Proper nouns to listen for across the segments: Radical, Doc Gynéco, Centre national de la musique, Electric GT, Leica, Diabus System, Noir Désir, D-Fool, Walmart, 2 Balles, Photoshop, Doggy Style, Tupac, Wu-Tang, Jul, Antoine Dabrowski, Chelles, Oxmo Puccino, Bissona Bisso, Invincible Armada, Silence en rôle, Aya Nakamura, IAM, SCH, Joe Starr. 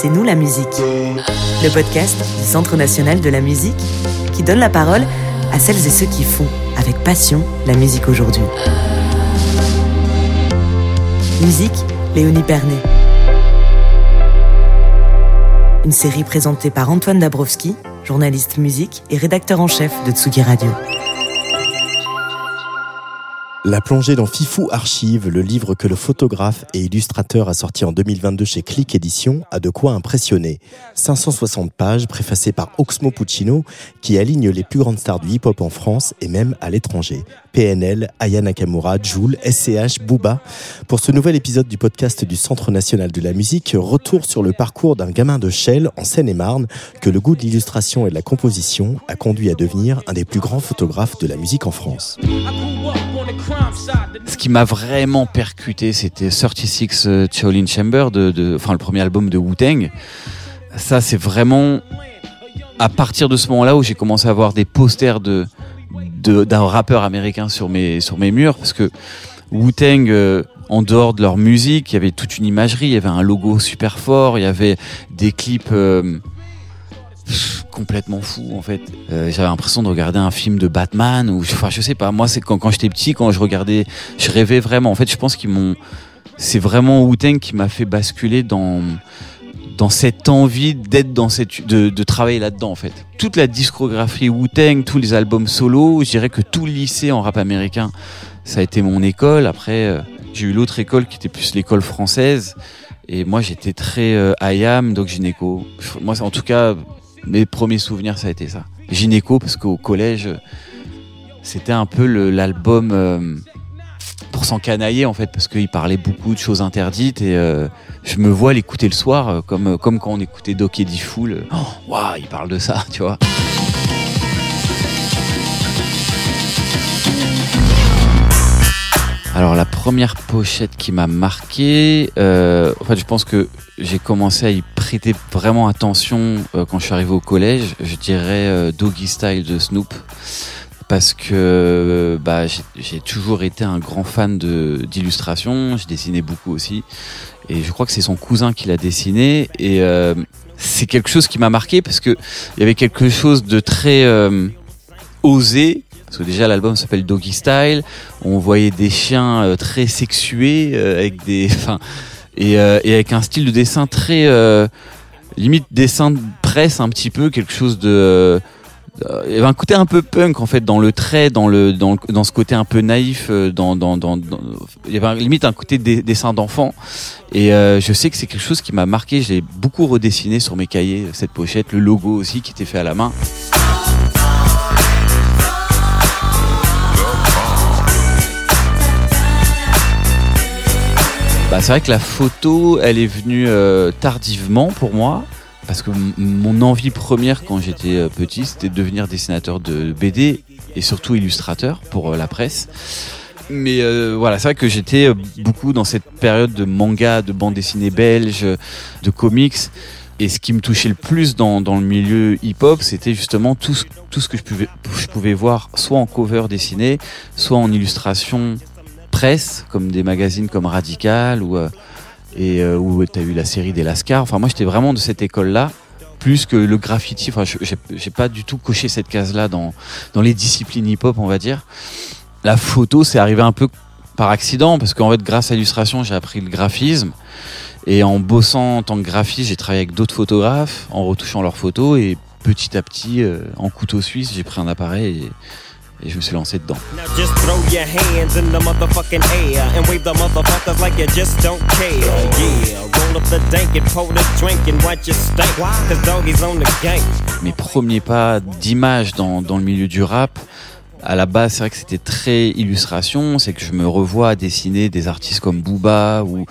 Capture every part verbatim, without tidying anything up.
C'est nous la musique, le podcast du Centre national de la musique qui donne la parole à celles et ceux qui font avec passion la musique aujourd'hui. Musique, Léonie Pernet. Une série présentée par Antoine Dabrowski, journaliste musique et rédacteur en chef de Tsugi Radio. La plongée dans Fifou Archives, le livre que le photographe et illustrateur a sorti en deux mille vingt-deux chez Clique Éditions, a de quoi impressionner. cinq cent soixante pages préfacées par Oxmo Puccino, qui aligne les plus grandes stars du hip-hop en France et même à l'étranger. P N L, Aya Nakamura, Jul, S C H, Booba. Pour ce nouvel épisode du podcast du Centre National de la Musique, retour sur le parcours d'un gamin de Chelles, en Seine-et-Marne, que le goût de l'illustration et de la composition a conduit à devenir un des plus grands photographes de la musique en France. Ce qui m'a vraiment percuté, c'était trente-six euh, Shaolin Chamber, de, de, enfin, le premier album de Wu-Tang. Ça, c'est vraiment à partir de ce moment-là où j'ai commencé à avoir des posters de, de, d'un rappeur américain sur mes, sur mes murs. Parce que Wu-Tang, euh, en dehors de leur musique, il y avait toute une imagerie, il y avait un logo super fort, il y avait des clips... Euh, complètement fou en fait. Euh, j'avais l'impression de regarder un film de Batman ou enfin je sais pas. Moi c'est quand quand j'étais petit, quand je regardais, je rêvais vraiment. En fait, je pense qu'ils m'ont c'est vraiment Wu-Tang qui m'a fait basculer dans dans cette envie d'être dans cette de de travailler là-dedans en fait. Toute la discographie Wu-Tang, tous les albums solo, je dirais que tout le lycée en rap américain, ça a été mon école. Après euh, j'ai eu l'autre école qui était plus l'école française et moi j'étais très euh, I A M, Doc Gynéco. Moi en tout cas mes premiers souvenirs, ça a été ça. Gynéco, parce qu'au collège, c'était un peu le, l'album euh, pour s'encanailler, en fait, parce qu'il parlait beaucoup de choses interdites. Et euh, je me vois l'écouter le soir, comme, comme quand on écoutait Doc et D-Fool. Oh, waouh, il parle de ça, tu vois. Alors, la première pochette qui m'a marqué, euh, en fait, je pense que j'ai commencé à y prêter vraiment attention euh, quand je suis arrivé au collège. Je dirais euh, Doggy Style de Snoop, parce que euh, bah, j'ai, j'ai toujours été un grand fan de, d'illustration. Je dessinais beaucoup aussi. Et je crois que c'est son cousin qui l'a dessiné. Et euh, c'est quelque chose qui m'a marqué, parce que il y avait quelque chose de très euh, osé. Parce que déjà l'album s'appelle Doggy Style, on voyait des chiens euh, très sexués euh, avec des, enfin, et, euh, et avec un style de dessin très euh, limite dessin de presse un petit peu, quelque chose de, de un côté un peu punk en fait dans le trait, dans le dans, le, dans ce côté un peu naïf, dans dans dans, dans il y avait limite un côté de, dessin d'enfant. Et euh, je sais que c'est quelque chose qui m'a marqué. J'ai beaucoup redessiné sur mes cahiers cette pochette, le logo aussi qui était fait à la main. Bah, c'est vrai que la photo, elle est venue euh, tardivement pour moi, parce que m- mon envie première quand j'étais euh, petit, c'était de devenir dessinateur de B D et surtout illustrateur pour euh, la presse. Mais euh, voilà, c'est vrai que j'étais euh, beaucoup dans cette période de manga, de bande dessinée belge, de comics. Et ce qui me touchait le plus dans, dans le milieu hip-hop, c'était justement tout ce, tout ce que je pouvais, je pouvais voir, soit en cover dessiné, soit en illustration presse, comme des magazines comme Radical ou euh, et euh, où t'as eu la série des Lascars. Enfin moi j'étais vraiment de cette école là plus que le graffiti. Enfin je, j'ai, j'ai pas du tout coché cette case là dans dans les disciplines hip hop, on va dire. La photo c'est arrivé un peu par accident, parce qu'en fait grâce à l'illustration j'ai appris le graphisme, et en bossant en tant que graphiste j'ai travaillé avec d'autres photographes en retouchant leurs photos, et petit à petit euh, en couteau suisse j'ai pris un appareil et Et je me suis lancé dedans. Mes premiers pas d'image dans, dans le milieu du rap, à la base, c'est vrai que c'était très illustration. C'est que je me revois dessiner des artistes comme Booba ou,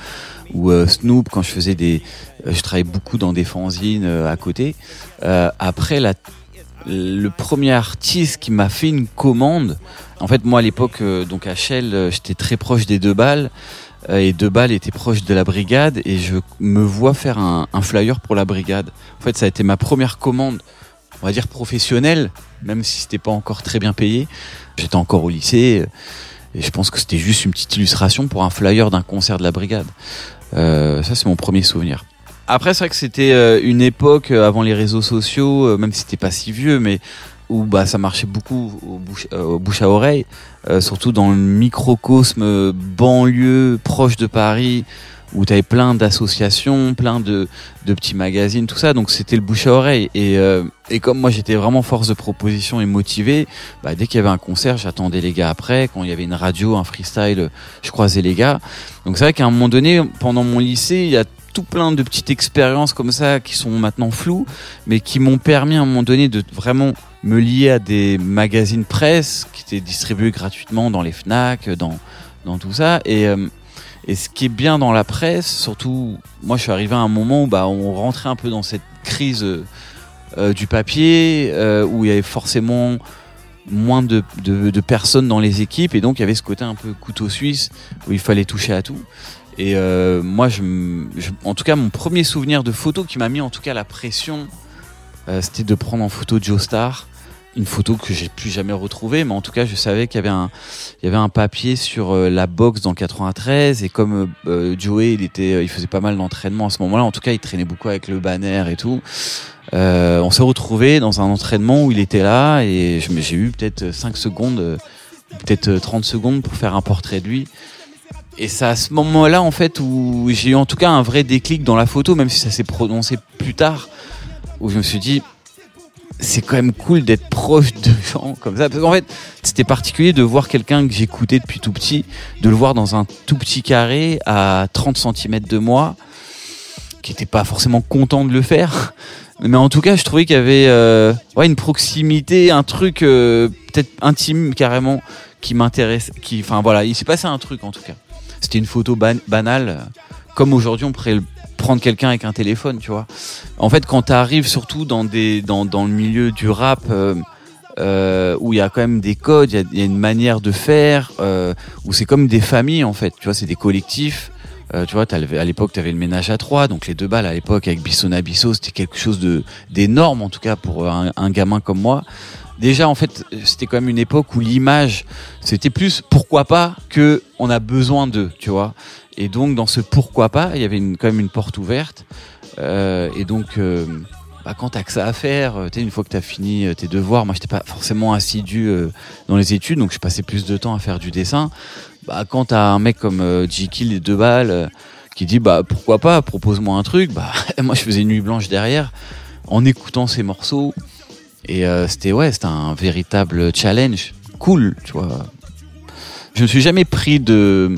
ou euh, Snoop quand je faisais des. Je travaillais beaucoup dans des fanzines euh, à côté. Euh, après, la Le premier artiste qui m'a fait une commande, en fait moi à l'époque euh, donc à Chelles euh, j'étais très proche des deux balles euh, et deux balles était proche de la brigade, et je me vois faire un, un flyer pour la brigade. En fait ça a été ma première commande, on va dire professionnelle, même si c'était pas encore très bien payé. J'étais encore au lycée euh, et je pense que c'était juste une petite illustration pour un flyer d'un concert de la brigade. Euh, ça c'est mon premier souvenir. Après, c'est vrai que c'était une époque avant les réseaux sociaux, même si c'était pas si vieux, mais où bah, ça marchait beaucoup au bouche, euh, bouche à oreille, euh, surtout dans le microcosme banlieue proche de Paris, où t'avais plein d'associations, plein de, de petits magazines, tout ça. Donc c'était le bouche à oreille. Et, euh, et comme moi j'étais vraiment force de proposition et motivé, bah, dès qu'il y avait un concert, j'attendais les gars après. Quand il y avait une radio, un freestyle, je croisais les gars. Donc c'est vrai qu'à un moment donné, pendant mon lycée, il y a tout plein de petites expériences comme ça qui sont maintenant floues, mais qui m'ont permis à un moment donné de vraiment me lier à des magazines presse qui étaient distribués gratuitement dans les Fnac, dans, dans tout ça. Et... Euh, Et ce qui est bien dans la presse, surtout, moi je suis arrivé à un moment où bah, on rentrait un peu dans cette crise euh, du papier, euh, où il y avait forcément moins de, de, de personnes dans les équipes, et donc il y avait ce côté un peu couteau suisse, où il fallait toucher à tout. Et euh, moi, je, je, en tout cas, mon premier souvenir de photo qui m'a mis en tout cas la pression, euh, c'était de prendre en photo Joe Starr. Une photo que j'ai plus jamais retrouvée, mais en tout cas, je savais qu'il y avait un, il y avait un papier sur euh, la boxe dans le quatre-vingt-treize, et comme euh, Joey, il était, euh, il faisait pas mal d'entraînement à ce moment-là. En tout cas, il traînait beaucoup avec le banner et tout. Euh, on s'est retrouvé dans un entraînement où il était là, et je, j'ai eu peut-être cinq secondes, euh, peut-être trente secondes pour faire un portrait de lui. Et c'est à ce moment-là, en fait, où j'ai eu en tout cas un vrai déclic dans la photo, même si ça s'est prononcé plus tard, où je me suis dit, c'est quand même cool d'être proche de gens comme ça. Parce qu'en fait, c'était particulier de voir quelqu'un que j'écoutais depuis tout petit, de le voir dans un tout petit carré à trente centimètres de moi, qui était pas forcément content de le faire. Mais en tout cas, je trouvais qu'il y avait euh, ouais, une proximité, un truc euh, peut-être intime carrément qui m'intéresse. Qui, enfin voilà, il s'est passé un truc en tout cas. C'était une photo ban- banale, comme aujourd'hui on pourrait le prendre quelqu'un avec un téléphone, tu vois. En fait, quand t'arrives surtout dans des dans dans le milieu du rap euh, euh, où il y a quand même des codes, il y, y a une manière de faire euh, où c'est comme des familles en fait, tu vois, c'est des collectifs. Euh, tu vois, t'as, à l'époque t'avais le ménage à trois, donc les deux balles à l'époque avec Bissona Bisso, c'était quelque chose de d'énorme en tout cas pour un, un gamin comme moi. Déjà, en fait, c'était quand même une époque où l'image, c'était plus pourquoi pas que on a besoin d'eux, tu vois. Et donc, dans ce pourquoi pas, il y avait une, quand même une porte ouverte. Euh, et donc, euh, bah, quand t'as que ça à faire, euh, t'es, une fois que t'as fini euh, tes devoirs, moi, j'étais pas forcément assidu euh, dans les études, donc je passais plus de temps à faire du dessin. Bah, quand t'as un mec comme euh, Jekyll et deux balles euh, qui dit, bah, pourquoi pas, propose-moi un truc, bah, moi, je faisais une nuit blanche derrière en écoutant ces morceaux. Et euh, c'était, ouais, c'était un véritable challenge. Cool, tu vois. Je ne me suis jamais pris de...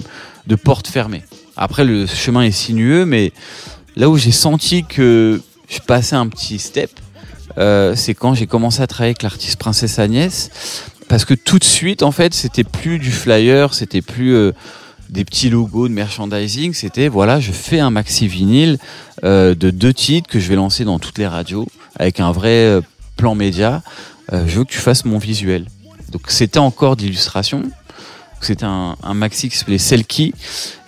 de porte fermée. Après, le chemin est sinueux, mais là où j'ai senti que je passais un petit step, euh, c'est quand j'ai commencé à travailler avec l'artiste Princesse Agnès, parce que tout de suite, en fait, c'était plus du flyer, c'était plus euh, des petits logos de merchandising, c'était, voilà, je fais un maxi vinyle euh, de deux titres que je vais lancer dans toutes les radios, avec un vrai euh, plan média, euh, je veux que tu fasses mon visuel. Donc c'était encore d'illustration. C'était un, un maxi qui s'appelait Selkie,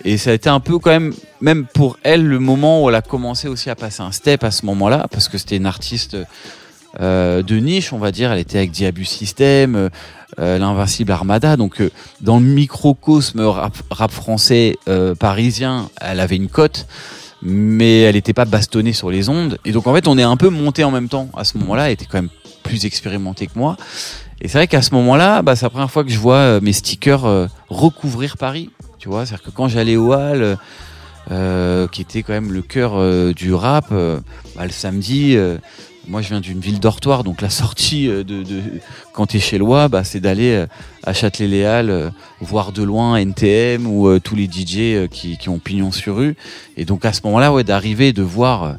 et ça a été un peu quand même, même pour elle, le moment où elle a commencé aussi à passer un step à ce moment-là, parce que c'était une artiste euh, de niche, on va dire. Elle était avec Diabus System, euh, l'Invincible Armada, donc euh, dans le microcosme rap, rap français euh, parisien, elle avait une cote, mais elle n'était pas bastonnée sur les ondes. Et donc en fait, on est un peu monté en même temps à ce moment-là. Elle était quand même plus expérimentée que moi. Et c'est vrai qu'à ce moment-là, bah, c'est la première fois que je vois mes stickers euh, recouvrir Paris, tu vois. C'est-à-dire que quand j'allais au Hall, euh, qui était quand même le cœur euh, du rap, euh, bah, le samedi, euh, moi je viens d'une ville dortoir, donc la sortie euh, de, de quand t'es Chellois, bah, c'est d'aller euh, à Châtelet-Les Halles, euh, voir de loin N T M ou euh, tous les D J euh, qui, qui ont pignon sur rue. Et donc à ce moment-là, ouais, d'arriver, de voir euh,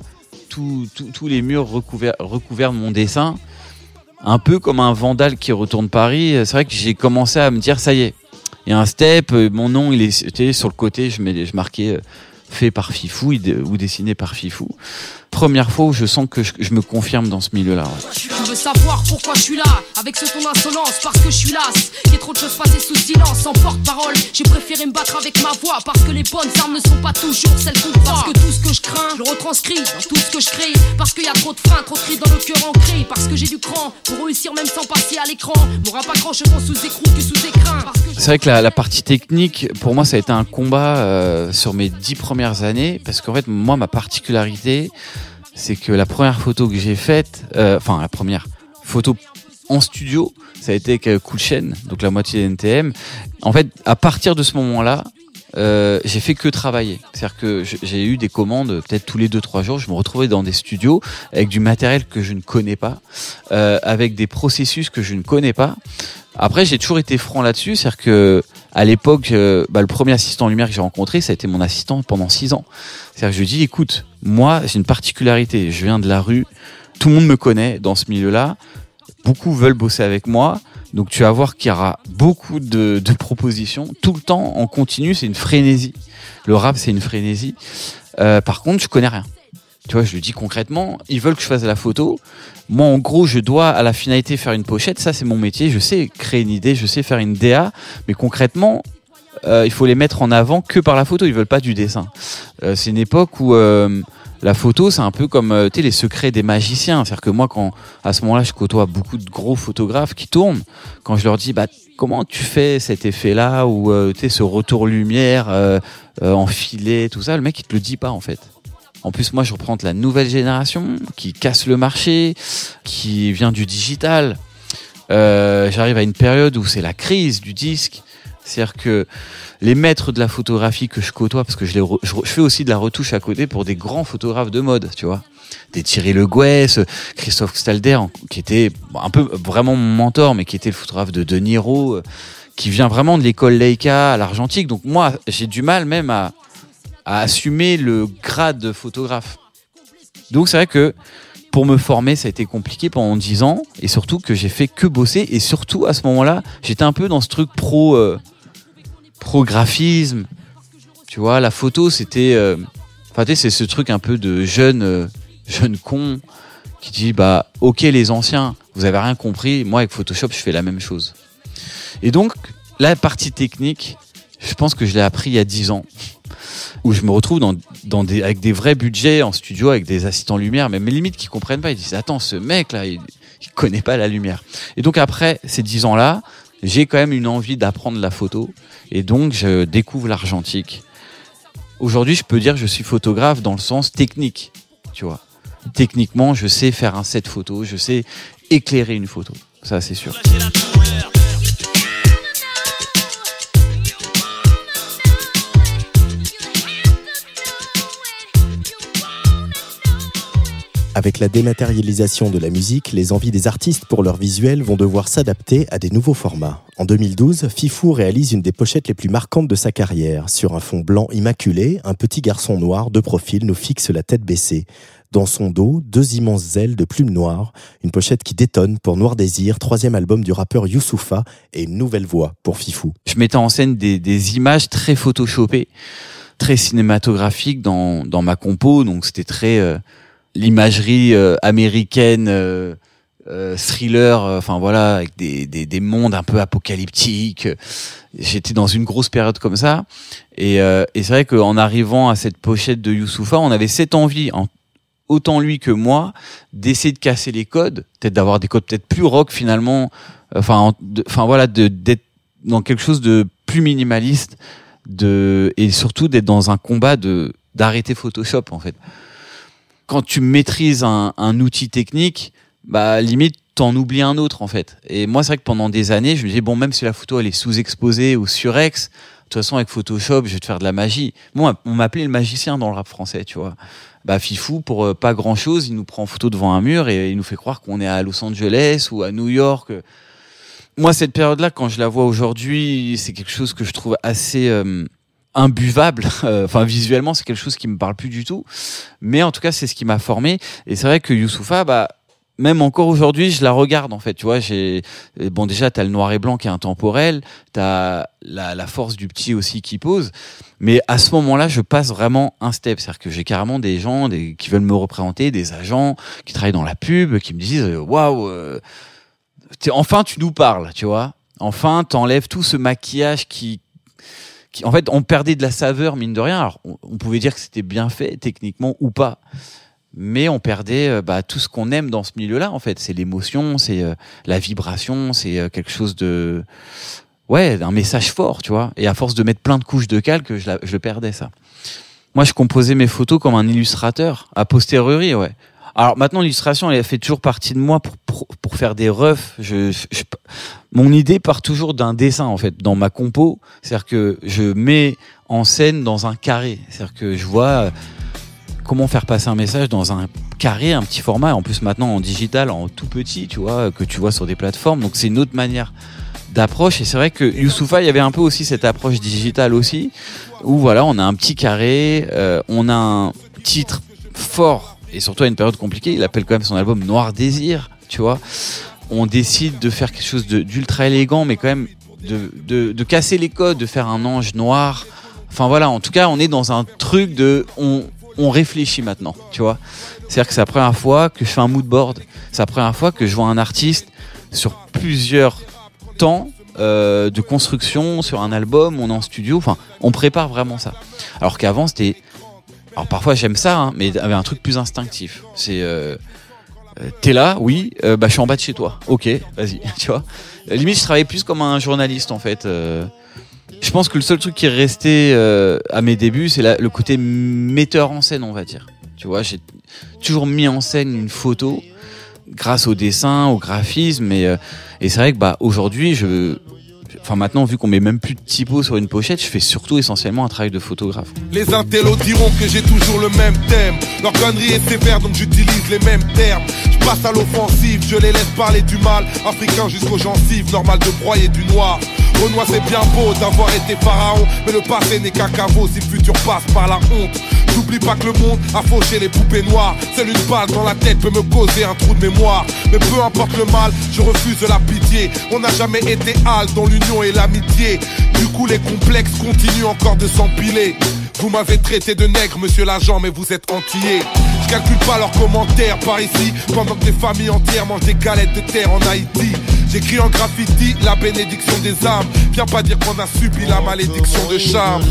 tous tout, tout les murs recouverts, recouverts de mon dessin, un peu comme un vandale qui retourne Paris. C'est vrai que j'ai commencé à me dire, ça y est, il y a un step, mon nom, il était sur le côté, je, mets, je marquais fait par Fifou ou dessiné par Fifou. première fois où je sens que je, je me confirme dans ce milieu-là. Ouais. Tu veux savoir pourquoi je suis là, avec ce ton d'insolence, parce que je suis las. Il y a trop de choses passées sous silence, en porte-parole. J'ai préféré me battre avec ma voix, parce que les bonnes armes ne sont pas toujours celles qu'on croit. Parce que tout ce que je crains, je le retranscris dans tout ce que je crée. Parce qu'il y a trop de freins, trop de cris dans le cœur ancré. Parce que j'ai du cran pour réussir même sans passer à l'écran. Mon rap accroche vent sous écrou que sous écrin. C'est vrai que la, la partie technique, pour moi, ça a été un combat euh, sur mes dix premières années. Parce qu'en fait, moi, ma particularité, c'est que la première photo que j'ai faite, euh, enfin la première photo en studio, ça a été avec Kool Shen, donc la moitié des N T M. En fait, à partir de ce moment-là, euh, j'ai fait que travailler. C'est-à-dire que j'ai eu des commandes peut-être tous les deux trois jours. Je me retrouvais dans des studios avec du matériel que je ne connais pas, euh, avec des processus que je ne connais pas. Après, j'ai toujours été franc là-dessus, c'est-à-dire que à l'époque, euh, bah, le premier assistant lumière que j'ai rencontré, ça a été mon assistant pendant six ans. C'est-à-dire que je lui dis, écoute, moi, j'ai une particularité, je viens de la rue, tout le monde me connaît dans ce milieu-là, beaucoup veulent bosser avec moi, donc tu vas voir qu'il y aura beaucoup de, de propositions, tout le temps, en continu, c'est une frénésie. Le rap, c'est une frénésie. Euh, par contre, je connais rien. Tu vois, je lui dis concrètement, ils veulent que je fasse la photo. Moi, en gros, je dois à la finalité faire une pochette. Ça, c'est mon métier. Je sais créer une idée, je sais faire une D A. Mais concrètement, euh, il faut les mettre en avant que par la photo. Ils veulent pas du dessin. Euh, c'est une époque où euh, la photo, c'est un peu comme euh, tu sais, les secrets des magiciens. C'est-à-dire que moi, quand à ce moment-là, je côtoie beaucoup de gros photographes qui tournent. Quand je leur dis, bah, comment tu fais cet effet-là ou euh, tu sais, ce retour lumière euh, euh, en filet, tout ça, le mec, il te le dit pas en fait. En plus, moi, je représente la nouvelle génération qui casse le marché, qui vient du digital. Euh, j'arrive à une période où c'est la crise du disque. C'est-à-dire que les maîtres de la photographie que je côtoie, parce que je, les re- je, re- je fais aussi de la retouche à côté pour des grands photographes de mode, tu vois. Des Thierry Le Gouesse, Christophe Stalder, qui était un peu vraiment mon mentor, mais qui était le photographe de De Niro, qui vient vraiment de l'école Leica à l'argentique. Donc moi, j'ai du mal même à... à assumer le grade de photographe. Donc c'est vrai que pour me former, ça a été compliqué pendant dix ans, et surtout que j'ai fait que bosser, et surtout à ce moment-là, j'étais un peu dans ce truc pro, euh, pro graphisme, tu vois, la photo c'était, euh, enfin tu sais, c'est ce truc un peu de jeune, euh, jeune con, qui dit bah ok les anciens, vous avez rien compris, moi avec Photoshop je fais la même chose. Et donc la partie technique, je pense que je l'ai appris il y a dix ans, où je me retrouve dans, dans des, avec des vrais budgets en studio, avec des assistants lumière, mais limite qui comprennent pas, ils disent attends ce mec là il, il connaît pas la lumière. Et donc après ces dix ans là, j'ai quand même une envie d'apprendre la photo, et donc je découvre l'argentique. Aujourd'hui je peux dire que je suis photographe dans le sens technique, tu vois. Techniquement je sais faire un set photo, je sais éclairer une photo, ça c'est sûr. Avec la dématérialisation de la musique, les envies des artistes pour leurs visuels vont devoir s'adapter à des nouveaux formats. En deux mille douze, Fifou réalise une des pochettes les plus marquantes de sa carrière. Sur un fond blanc immaculé, un petit garçon noir de profil nous fixe la tête baissée. Dans son dos, deux immenses ailes de plumes noires. Une pochette qui détonne pour Noir Désir, troisième album du rappeur Youssoupha, et une nouvelle voix pour Fifou. Je mettais en scène des, des images très photoshopées, très cinématographiques dans, dans ma compo, donc c'était très... Euh l'imagerie euh, américaine, euh, euh, thriller, euh, enfin voilà, avec des, des, des mondes un peu apocalyptiques. J'étais dans une grosse période comme ça. Et, euh, et c'est vrai qu'en arrivant à cette pochette de Youssoupha, on avait cette envie, en, autant lui que moi, d'essayer de casser les codes, peut-être d'avoir des codes peut-être plus rock finalement, enfin euh, enfin voilà, de, d'être dans quelque chose de plus minimaliste, de et surtout d'être dans un combat de d'arrêter Photoshop en fait. Quand tu maîtrises un, un outil technique, bah limite t'en oublies un autre en fait. Et moi c'est vrai que pendant des années je me disais bon, même si la photo elle est sous-exposée ou surex, de toute façon avec Photoshop je vais te faire de la magie. Moi on m'appelait le magicien dans le rap français, tu vois. Bah Fifou pour euh, pas grand chose, il nous prend en photo devant un mur et il nous fait croire qu'on est à Los Angeles ou à New York. Moi cette période là quand je la vois aujourd'hui, c'est quelque chose que je trouve assez euh, imbuvable, enfin visuellement c'est quelque chose qui me parle plus du tout, mais en tout cas c'est ce qui m'a formé. Et c'est vrai que Youssoupha, bah même encore aujourd'hui, je la regarde, en fait, tu vois, j'ai, bon, déjà, t'as le noir et blanc qui est intemporel, t'as la, la force du petit aussi qui pose, mais à ce moment-là, je passe vraiment un step, c'est-à-dire que j'ai carrément des gens des, qui veulent me représenter, des agents qui travaillent dans la pub, qui me disent, waouh, enfin, tu nous parles, tu vois, enfin, t'enlèves tout ce maquillage qui, qui, en fait, on perdait de la saveur, mine de rien, alors, on, on pouvait dire que c'était bien fait, techniquement, ou pas. Mais on perdait bah, tout ce qu'on aime dans ce milieu-là, en fait. C'est l'émotion, c'est euh, la vibration, c'est euh, quelque chose de... Ouais, un message fort, tu vois. Et à force de mettre plein de couches de calque, je, la... je perdais ça. Moi, je composais mes photos comme un illustrateur, a posteriori, ouais. Alors maintenant, l'illustration, elle fait toujours partie de moi pour, pour, pour faire des refs. Je, je, je... Mon idée part toujours d'un dessin, en fait, dans ma compo. C'est-à-dire que je mets en scène dans un carré. C'est-à-dire que je vois... Euh... Comment faire passer un message dans un carré, un petit format, en plus maintenant en digital, en tout petit, tu vois, que tu vois sur des plateformes. Donc c'est une autre manière d'approche. Et c'est vrai que Youssoupha, il y avait un peu aussi cette approche digitale aussi, où voilà, on a un petit carré, euh, on a un titre fort, et surtout à une période compliquée, il appelle quand même son album Noir Désir, tu vois. On décide de faire quelque chose de, d'ultra élégant, mais quand même de, de, de casser les codes, de faire un ange noir. Enfin voilà, en tout cas, on est dans un truc de... On, On réfléchit maintenant, tu vois. C'est-à-dire que c'est la première fois que je fais un mood board. C'est la première fois que je vois un artiste sur plusieurs temps euh, de construction, sur un album, on est en studio. Enfin, on prépare vraiment ça. Alors qu'avant, c'était... Alors parfois, j'aime ça, hein, mais avec un truc plus instinctif. C'est... Euh... Euh, t'es là, oui, euh, bah je suis en bas de chez toi. Ok, vas-y, tu vois. Limite, je travaillais plus comme un journaliste, en fait. Euh... Je pense que le seul truc qui est resté euh, à mes débuts, c'est la, le côté metteur en scène, on va dire. Tu vois, j'ai toujours mis en scène une photo grâce au dessin, au graphisme. Et, euh, et c'est vrai que bah, aujourd'hui, je, enfin maintenant, vu qu'on met même plus de typo sur une pochette, je fais surtout essentiellement un travail de photographe. Les intellos diront que j'ai toujours le même thème. Leur connerie est sévère, donc j'utilise les mêmes termes. Je passe à l'offensive, je les laisse parler du mal. Africain jusqu'aux gencives, normal de broyer du noir. Renoir, c'est bien beau d'avoir été pharaon, mais le passé n'est qu'un caveau si le futur passe par la honte. J'oublie pas que le monde a fauché les poupées noires. Seule une balle dans la tête peut me causer un trou de mémoire. Mais peu importe le mal, je refuse la pitié. On n'a jamais été hâle dans l'union et l'amitié. Du coup les complexes continuent encore de s'empiler. Vous m'avez traité de nègre, monsieur l'agent, mais vous êtes antillais. Je calcule pas leurs commentaires par ici, pendant que des familles entières mangent des galettes de terre en Haïti. J'écris en graffiti la bénédiction des âmes. Viens pas dire qu'on a subi la malédiction de charme.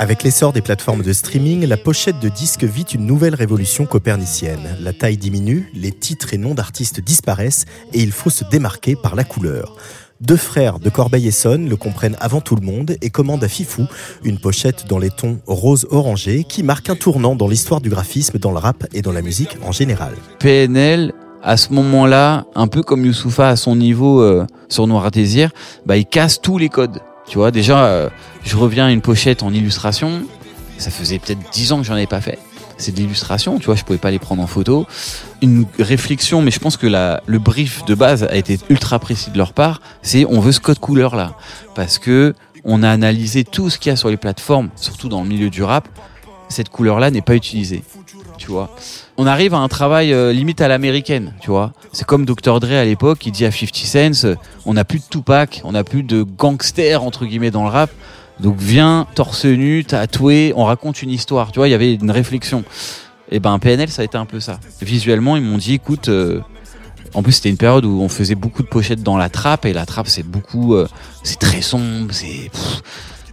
Avec l'essor des plateformes de streaming, la pochette de disque vit une nouvelle révolution copernicienne. La taille diminue, les titres et noms d'artistes disparaissent et il faut se démarquer par la couleur. Deux frères de Corbeil-Essonnes le comprennent avant tout le monde et commandent à Fifou une pochette dans les tons rose-orangé qui marque un tournant dans l'histoire du graphisme, dans le rap et dans la musique en général. P N L, à ce moment-là, un peu comme Youssoupha à son niveau euh, sur Noir Désir, bah, il casse tous les codes. Tu vois, déjà, euh, je reviens à une pochette en illustration. Ça faisait peut-être dix ans que j'en avais pas fait. C'est de l'illustration, tu vois, je pouvais pas les prendre en photo. Une réflexion, mais je pense que la, le brief de base a été ultra précis de leur part, c'est on veut ce code couleur là. Parce que on a analysé tout ce qu'il y a sur les plateformes, surtout dans le milieu du rap, cette couleur là n'est pas utilisée, tu vois. On arrive à un travail euh, limite à l'américaine, tu vois. C'est comme docteur Dre à l'époque, qui dit à fifty cent, on n'a plus de Tupac, on n'a plus de gangster, entre guillemets, dans le rap. Donc viens, torse nu, tatoué, on raconte une histoire. Tu vois, il y avait une réflexion. Et ben P N L, ça a été un peu ça. Visuellement, ils m'ont dit, écoute, euh, en plus c'était une période où on faisait beaucoup de pochettes dans la trappe, et la trappe c'est beaucoup, euh, c'est très sombre, c'est pff,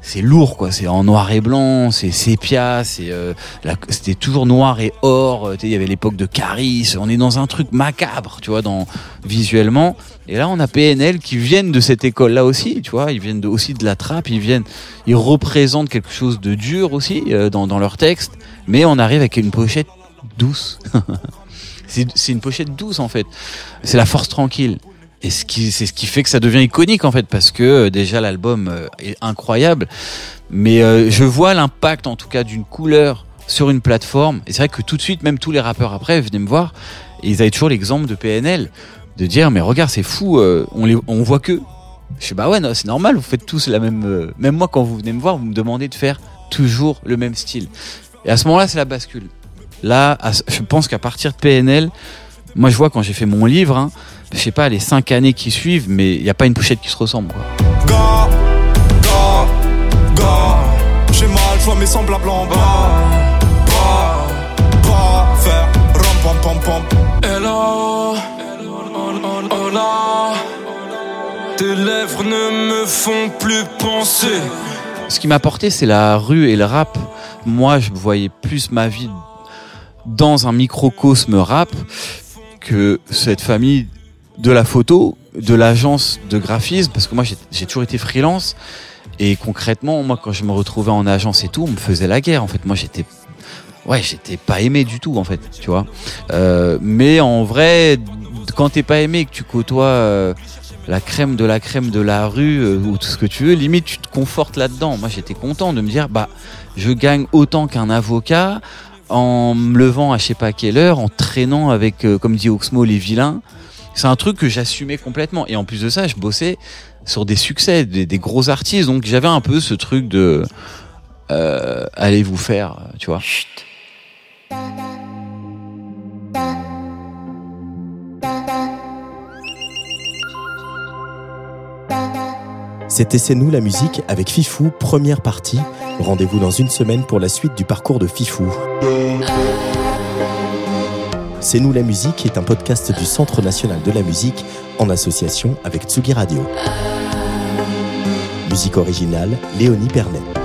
c'est lourd quoi. C'est en noir et blanc, c'est sépia, c'est euh, la, c'était toujours noir et or. Tu sais, il y avait l'époque de Caris. On est dans un truc macabre, tu vois, dans visuellement. Et là, on a P N L qui viennent de cette école-là aussi, tu vois. Ils viennent de, aussi de la trappe, ils viennent, ils représentent quelque chose de dur aussi euh, dans, dans leur texte. Mais on arrive avec une pochette douce. c'est, c'est une pochette douce en fait. C'est la force tranquille. Et ce qui, c'est ce qui fait que ça devient iconique en fait, parce que euh, déjà l'album euh, est incroyable. Mais euh, je vois l'impact en tout cas d'une couleur sur une plateforme. Et c'est vrai que tout de suite, même tous les rappeurs après venaient me voir. Et ils avaient toujours l'exemple de P N L. De dire mais regarde c'est fou euh, on les on voit que je sais bah ouais non, c'est normal, vous faites tous la même euh, même moi quand vous venez me voir vous me demandez de faire toujours le même style. Et à ce moment-là c'est la bascule là à, je pense qu'à partir de P N L Moi, je vois quand j'ai fait mon livre, hein, je sais pas, les cinq années qui suivent, mais il n'y a pas une pochette qui se ressemble, quoi. Gars, gars, gars, j'ai mal, je vois mes semblables en bas. Pas, pas faire rom pom pom pom. Hello, hola, tes lèvres ne me font plus penser. Ce qui m'a porté, c'est la rue et le rap. Moi, je voyais plus ma vie dans un microcosme rap que cette famille de la photo, de l'agence de graphisme, parce que moi, j'ai, j'ai toujours été freelance. Et concrètement, moi, quand je me retrouvais en agence et tout, on me faisait la guerre. En fait, moi, j'étais... Ouais, j'étais pas aimé du tout, en fait, tu vois. Euh, mais en vrai, quand t'es pas aimé et que tu côtoies... Euh, la crème de la crème de la rue euh, ou tout ce que tu veux, limite tu te confortes là-dedans. Moi j'étais content de me dire bah je gagne autant qu'un avocat en me levant à je sais pas quelle heure, en traînant avec euh, comme dit Oxmo les vilains. C'est un truc que j'assumais complètement et en plus de ça je bossais sur des succès, des, des gros artistes, donc j'avais un peu ce truc de euh, allez vous faire, tu vois. Chut. C'était C'est nous la musique avec Fifou, première partie. Rendez-vous dans une semaine pour la suite du parcours de Fifou. C'est nous la musique est un podcast du Centre national de la musique en association avec Tsugi Radio. Musique originale, Léonie Pernet.